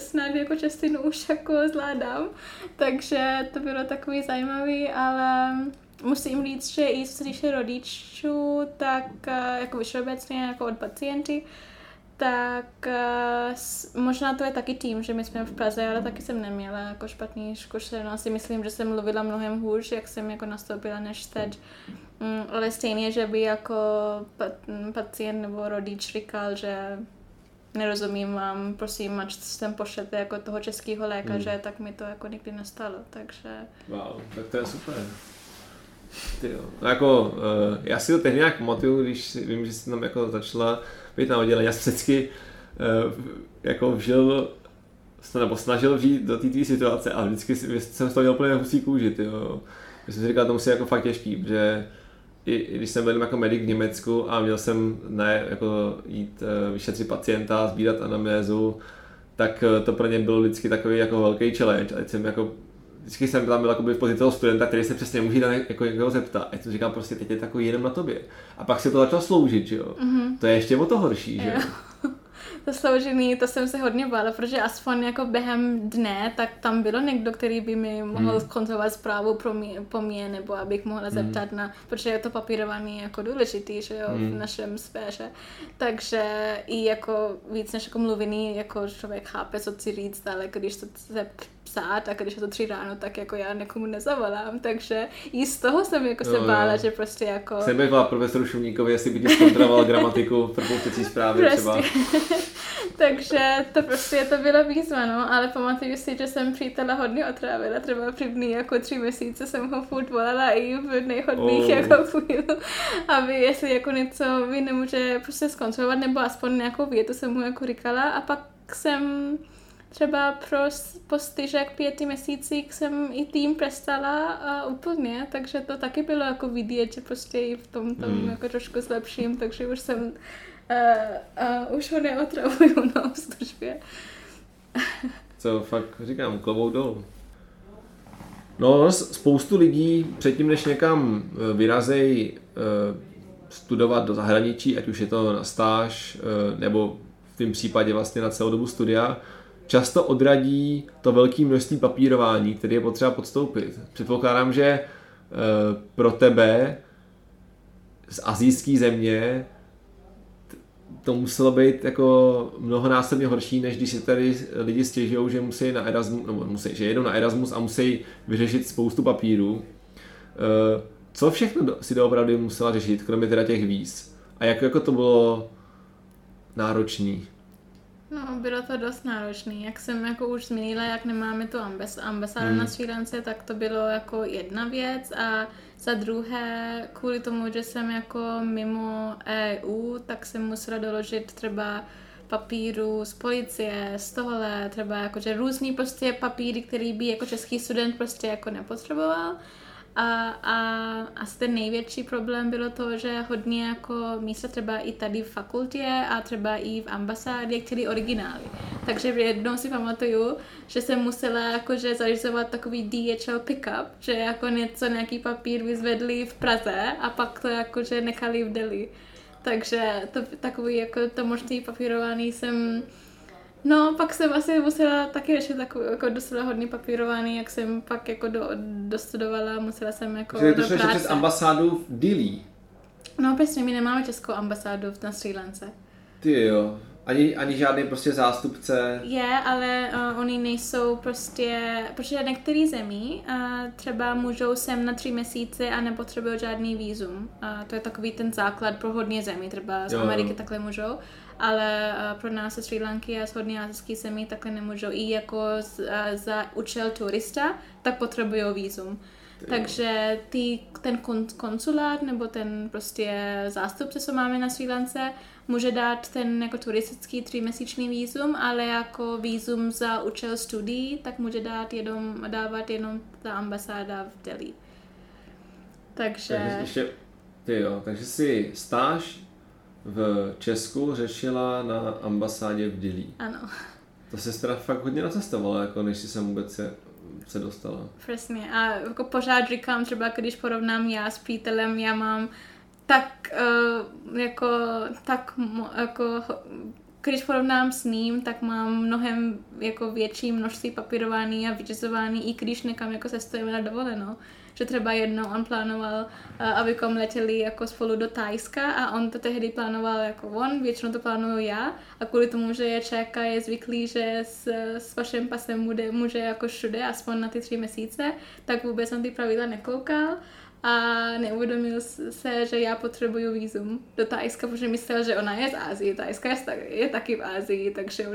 snad jako čestinu už jako zvládám. Takže to bylo takový zajímavý, ale musím říct, že i slyšet rodičů, tak jako všeobecně jako od pacienty, tak možná to je taky tím, že my jsme v Praze, ale taky jsem neměla jako špatný zkušenost. Si myslím, že jsem mluvila mnohem hůř, jak jsem jako nastoupila než teď. Ale stejně, že by jako pacient nebo rodič říkal, že nerozumím vám, prosím, ať sem pošlete jako toho českého lékaře, tak mi to jako nikdy nestalo, takže... Wow, tak to je super. Tyjo. No jako, já si to tehdy nějak motivuju, když vím, že jsi tam jako začala být na oddělení. Já jsem vždycky jako vžil, nebo snažil vžít do té situace a vždycky jsem z toho měl plně husí kůži, tyjo. Já jsem si říkal, to musí jako fakt těžký, že i když jsem byl jako medic v Německu a měl jsem jako jít vyšetřit pacienta, sbírat anamnézu, tak to pro ně bylo vždycky takový jako velký challenge. A vždycky jsem tam byl jakoby v pozici toho studenta, který se přesně může jako někoho zeptat. A jsem říkal, prostě teď je takový jenom na tobě. A pak si to začal sloužit, že jo? To je ještě o to horší, že jo? To sloužení, to jsem se hodně bála, protože aspoň jako během dne, tak tam bylo někdo, který by mi mohl kontrolovat zprávu po mě, nebo abych mohla zeptat na, protože je to papírování jako důležitý, že jo, v našem sféře. Takže i jako víc než jako mluvený, jako člověk chápe, co chci říct, ale když to se psát a když je to 3 ráno, tak jako já někomu nezavolám, takže i z toho jsem jako se bála, že prostě jako... Jsem bývala profesoru Šumníkovi, jestli by ti zkontroloval gramatiku v propouštěcí zprávě třeba. Takže to prostě to byla výzva, no, ale pamatuju si, že jsem přítela hodně otrávila, třeba první jako 3 měsíce jsem ho furt volala i v nejhodných jako chvíli, aby jestli jako něco mi nemůže prostě zkontrolovat, nebo aspoň nějakou větu jsem mu jako říkala a pak jsem... Třeba po 4-5 měsících jsem i tým přestala úplně, takže to taky bylo jako vidět, že prostě i v tom jako trošku zlepším, takže už jsem, už ho neotravuju na službě. Co fakt říkám, klobouk dolů. No, spoustu lidí předtím, než někam vyrazej studovat do zahraničí, ať už je to na stáž, nebo v tom případě vlastně na celou dobu studia, často odradí to velké množství papírování, které je potřeba podstoupit. Předpokládám, že pro tebe z asijské země to muselo být jako mnohonásobně horší, než když si tady lidi stěžují, že musí na Erasmus, nebo musí, že jedou na Erasmus a musí vyřešit spoustu papírů. Co všechno si doopravdy musela řešit, kromě teda těch víz? A jako to bylo náročný? No, bylo to dost náročný. Jak jsem jako už zmínila, jak nemáme tu ambasádu na Srí Lance, tak to bylo jako jedna věc a za druhé, kvůli tomu, že jsem jako mimo EU, tak jsem musela doložit třeba papíru z policie, z tohle, třeba jako, že různý prostě papíry, který by jako český student prostě jako nepotřeboval. A asi ten největší problém bylo to, že hodně jako místa třeba i tady v fakultě a třeba i v ambasádě, které originály. Takže jednou si pamatuju, že jsem musela jakože zařizovat takový DHL pickup, že jako nějaký papír vyzvedli v Praze a pak to jakože nechali v Delhi. Takže to takový jako to možný papírování jsem... No, pak jsem asi musela taky řešit takový jako docela hodně papírování, jak jsem pak jako dostudovala, musela jsem jako do práce. Přes ambasádu v Dili. No, přesně, my nemáme českou ambasádu na Srí Lance. Ty jo, ani žádný prostě zástupce. Je, ale oni nejsou prostě, protože některé zemí třeba můžou sem na 3 měsíce a nepotřebují žádný vízum. To je takový ten základ pro hodně zemí, třeba z Ameriky takhle můžou. Ale pro nás ze Srí Lanky a z hodně asijských zemí takhle nemůžou. I jako za účel turista, tak potřebují vízum. Takže ten konsulát nebo ten prostě zástupce, co máme na Srí Lance, může dát ten jako turistický 3měsíční vízum, ale jako vízum za účel studií, tak může dávat jenom ta ambasáda v Delhi. Takže si stáž v Česku řešila na ambasádě v Dili. Ano. To se teda fakt hodně nacestovala, jako než si sem vůbec se dostala. Přesně. A jako pořád říkám, třeba když porovnám já s přítelem, já mám tak když porovnám s ním, tak mám mnohem jako větší množství papírování a vyřizování, i když někam jako se stojíme na dovolenou. Že třeba jednou on plánoval, abychom letěli jako spolu do Thajska a on to tehdy plánoval jako on, většinou to plánuju já a kvůli tomu, že je Čeka, je zvyklý, že s vaším pasem může jako všude, aspoň na ty 3 měsíce, tak vůbec na ty pravidla nekoukal. A neuvědomil se, že já potřebuju vízum do Thajska, protože myslel, že ona je z Ázie, Thajska je taky v Ázii, takže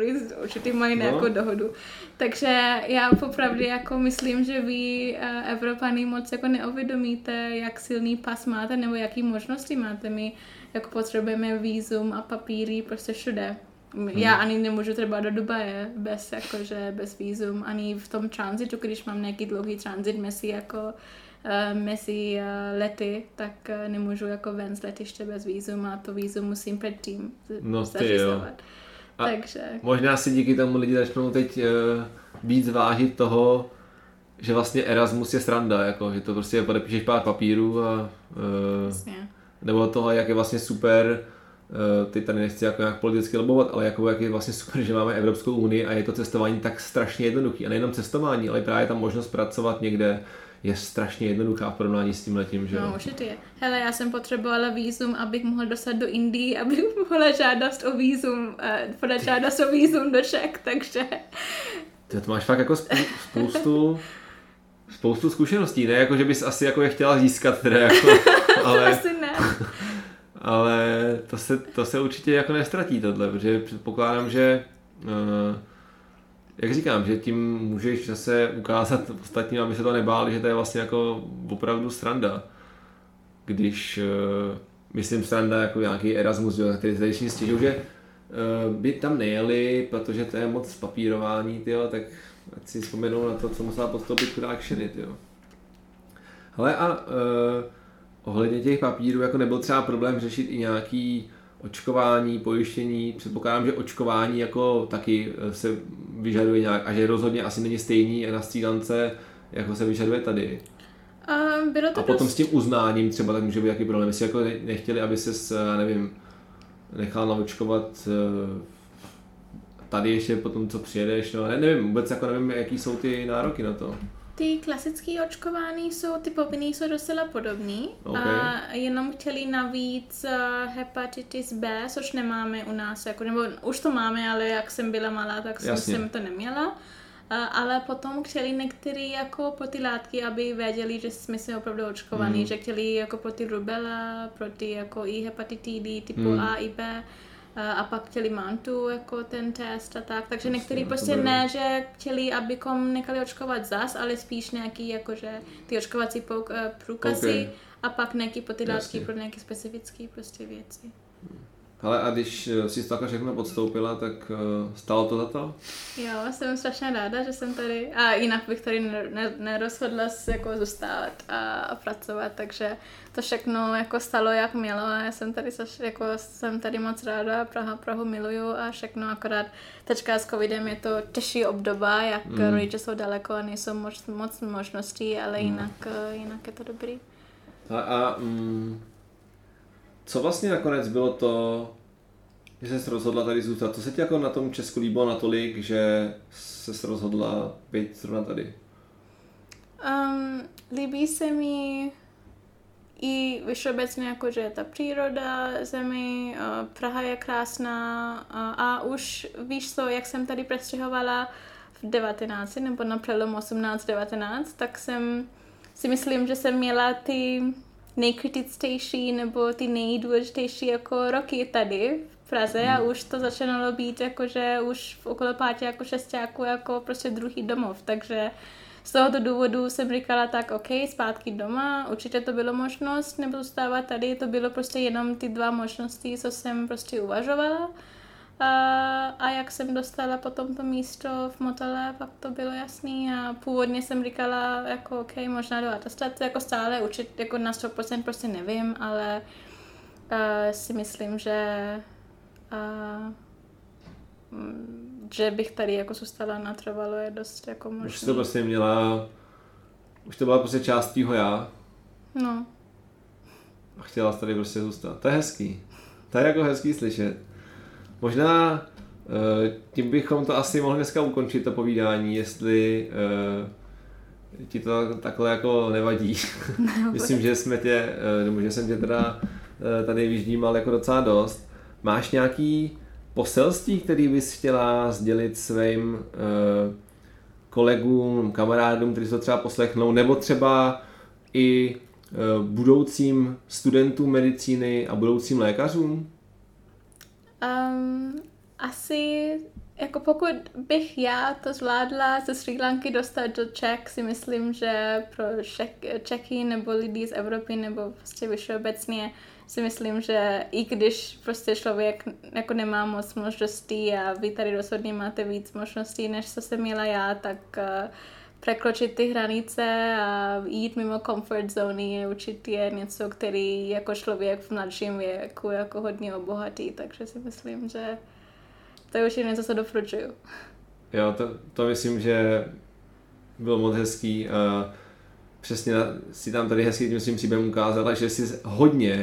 určitě mají nějakou dohodu. Takže já popravdě jako myslím, že vy Evropané moc jako neuvědomíte, jak silný pas máte nebo jaký možnosti máte. My jako potřebujeme vízum a papíry prostě všude. Já ani nemůžu třeba do Dubaje bez vízum, ani v tom transitu, když mám nějaký dlouhý transit mezi lety, tak nemůžu jako ven z letiště bez vízum a to vízum musím předtím zařizovat. Takže možná si díky tomu lidi začnou teď víc vážit toho, že vlastně Erasmus je sranda, jako, že to prostě podepíšeš pár papírů a nebo toho, jak je vlastně super, teď tady nechci jako nějak politicky lobovat, ale jako, jak je vlastně super, že máme Evropskou unii a je to cestování tak strašně jednoduché. A nejenom cestování, ale právě tam možnost pracovat někde je strašně jednoduchá v porovnání s tímhletím, že jo? No, určitě je. Hele, já jsem potřebovala vízum, abych mohla dostat do Indii, abych mohla podat žádost o vízum do Čech, takže... To máš fakt jako spoustu zkušeností, ne? Jako, že bys asi jako je chtěla získat, teda jako... Ale... To asi ne. Ale to se určitě jako nestratí tohle, protože předpokládám, že... Jak říkám, že tím můžeš zase ukázat ostatním, aby se to nebáli, že to je vlastně jako opravdu sranda. Když, myslím sranda jako nějaký Erasmus, který se ještě stěžují, že by tam nejeli, protože to je moc papírování, tyjo, tak ať si vzpomenou na to, co musela podstoupit chudák Šeny. Hele a ohledně těch papírů, jako nebyl třeba problém řešit i nějaký očkování, pojištění, předpokládám, že očkování jako taky se vyžaduje nějak a že rozhodně asi není stejný na střídance, jako se vyžaduje tady. A potom s tím uznáním třeba tak může být jaký problém. Jestli jako nechtěli, aby ses, nevím, nechal naočkovat tady ještě potom, co přijedeš, no nevím, vůbec jako nevím, jaký jsou ty nároky na to. Ty klasické očkování jsou, ty povinné jsou docela podobný. Okay. A jenom chtěli navíc hepatitis B, což nemáme u nás, jako, nebo už to máme, ale jak jsem byla malá, tak jsem to neměla. Ale potom chtěli některé jako protilátky, aby věděli, že jsme se opravdu očkovaní, že chtěli jako proti rubela, proti jako i hepatitidy typu A i B. A pak chtěli mantu, jako ten test a tak, takže některý prostě ne, že chtěli, abychom nechali očkovat zas, ale spíš nějaký, jakože ty očkovací průkazy a pak nějaký potydátky pro nějaké specifické prostě věci. Ale a když jsi takhle všechno podstoupila, tak stálo to za to? Jo, jsem strašně ráda, že jsem tady a jinak bych tady nerozhodla jako zůstávat a pracovat, takže to všechno jako stalo jak mělo a já jsem tady moc ráda, Prahu miluju a všechno, akorát teďka s covidem je to těžší obdoba, jak rodiče jsou daleko a nejsou moc možností, ale jinak je to dobrý. Co vlastně nakonec bylo to, že jsi rozhodla tady zůstat? Co se ti jako na tom Česku líbilo natolik, že jsi rozhodla být zrovna tady? Líbí se mi i všeobecně, jako že ta příroda zemi, Praha je krásná a už víš co, jak jsem tady přestěhovala v 19 nebo na přelomu 18-19, tak jsem si myslím, že jsem měla ty nejkritičtější nebo ty nejdůležitější jako roky tady v Praze a už to začínalo být jakože už v okolo 5, 6 jako prostě druhý domov, takže z tohoto důvodu jsem říkala tak ok, zpátky doma, určitě to bylo možnost, nebudu stávat tady, to bylo prostě jenom ty 2 možnosti, co jsem prostě uvažovala a jak jsem dostala potom to místo v Motole, pak to bylo jasný a původně jsem říkala jako ok, možná do atestace, jako stále určit, jako na 100% prostě nevím, ale si myslím, že že bych tady jako zůstala natrvalo je dost jako možný. Už to prostě měla, už to byla prostě část týho já. No. A chtěla jsi tady prostě zůstat. To je hezký. To je jako hezký slyšet. Možná tím bychom to asi mohli dneska ukončit, to povídání, jestli ti to takhle jako nevadí. Myslím, že jsme tě, nebo že jsem tě teda tady vyždímal jako docela dost. Máš nějaký poselství, který bys chtěla sdělit svým kolegům, kamarádům, kteří se to třeba poslechnou, nebo třeba i budoucím studentům medicíny a budoucím lékařům? Asi, jako pokud bych já to zvládla ze Srí Lanky dostat do Čech, si myslím, že pro Čechy nebo lidi z Evropy nebo prostě všeobecně si myslím, že i když prostě člověk jako nemá moc možností a vy tady rozhodně máte víc možností, než co jsem měla já, tak překročit ty hranice a jít mimo comfort zóny je určitě něco, který jako člověk v mladším věku jako hodně obohatí, takže si myslím, že to je určitě něco, co doporučuju. Jo, to myslím, že bylo moc hezký a přesně si tam tady hezky tím svým příběhem ukázala, že jsi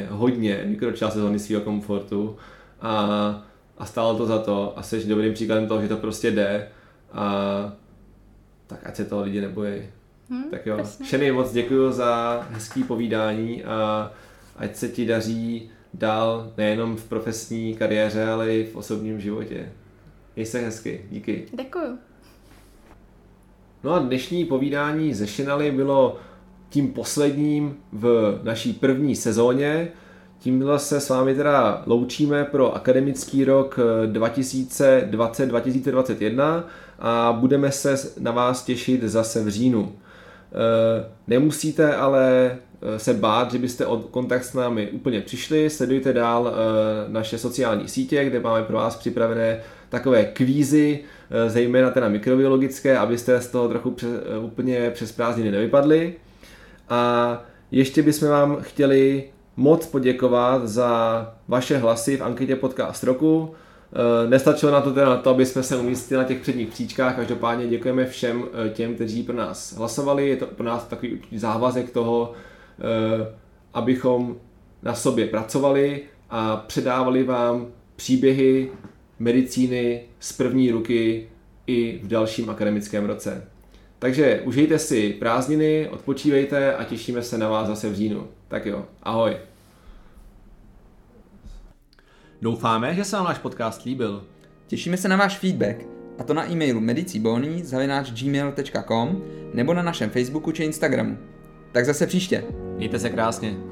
hodně vykročila se zóny svého komfortu a stálo to za to a jsi dobrým příkladem toho, že to prostě jde a tak ať se toho lidi nebojí. Tak jo, Šeny, moc děkuju za hezký povídání a ať se ti daří dál nejenom v profesní kariéře, ale i v osobním životě. Měj se hezky, díky. Děkuju. No a dnešní povídání ze Shenali bylo tím posledním v naší první sezóně. Tímhle se s vámi teda loučíme pro akademický rok 2020-2021 a budeme se na vás těšit zase v říjnu. Nemusíte ale se bát, že byste o kontakt s námi úplně přišli. Sledujte dál naše sociální sítě, kde máme pro vás připravené takové kvízy, zejména teda mikrobiologické, abyste z toho trochu úplně přes prázdniny nevypadli. A ještě bychom vám chtěli moc poděkovat za vaše hlasy v anketě Podcast roku. Nestačilo na to teda na to, aby jsme se umístili na těch předních příčkách. Každopádně děkujeme všem těm, kteří pro nás hlasovali. Je to pro nás takový závazek toho, abychom na sobě pracovali a předávali vám příběhy medicíny z první ruky i v dalším akademickém roce. Takže užijte si prázdniny, odpočívejte a těšíme se na vás zase v říjnu. Tak jo, ahoj. Doufáme, že se vám náš podcast líbil. Těšíme se na váš feedback, a to na e-mailu mediciboni@gmail.com nebo na našem Facebooku či Instagramu. Tak zase příště. Mějte se krásně.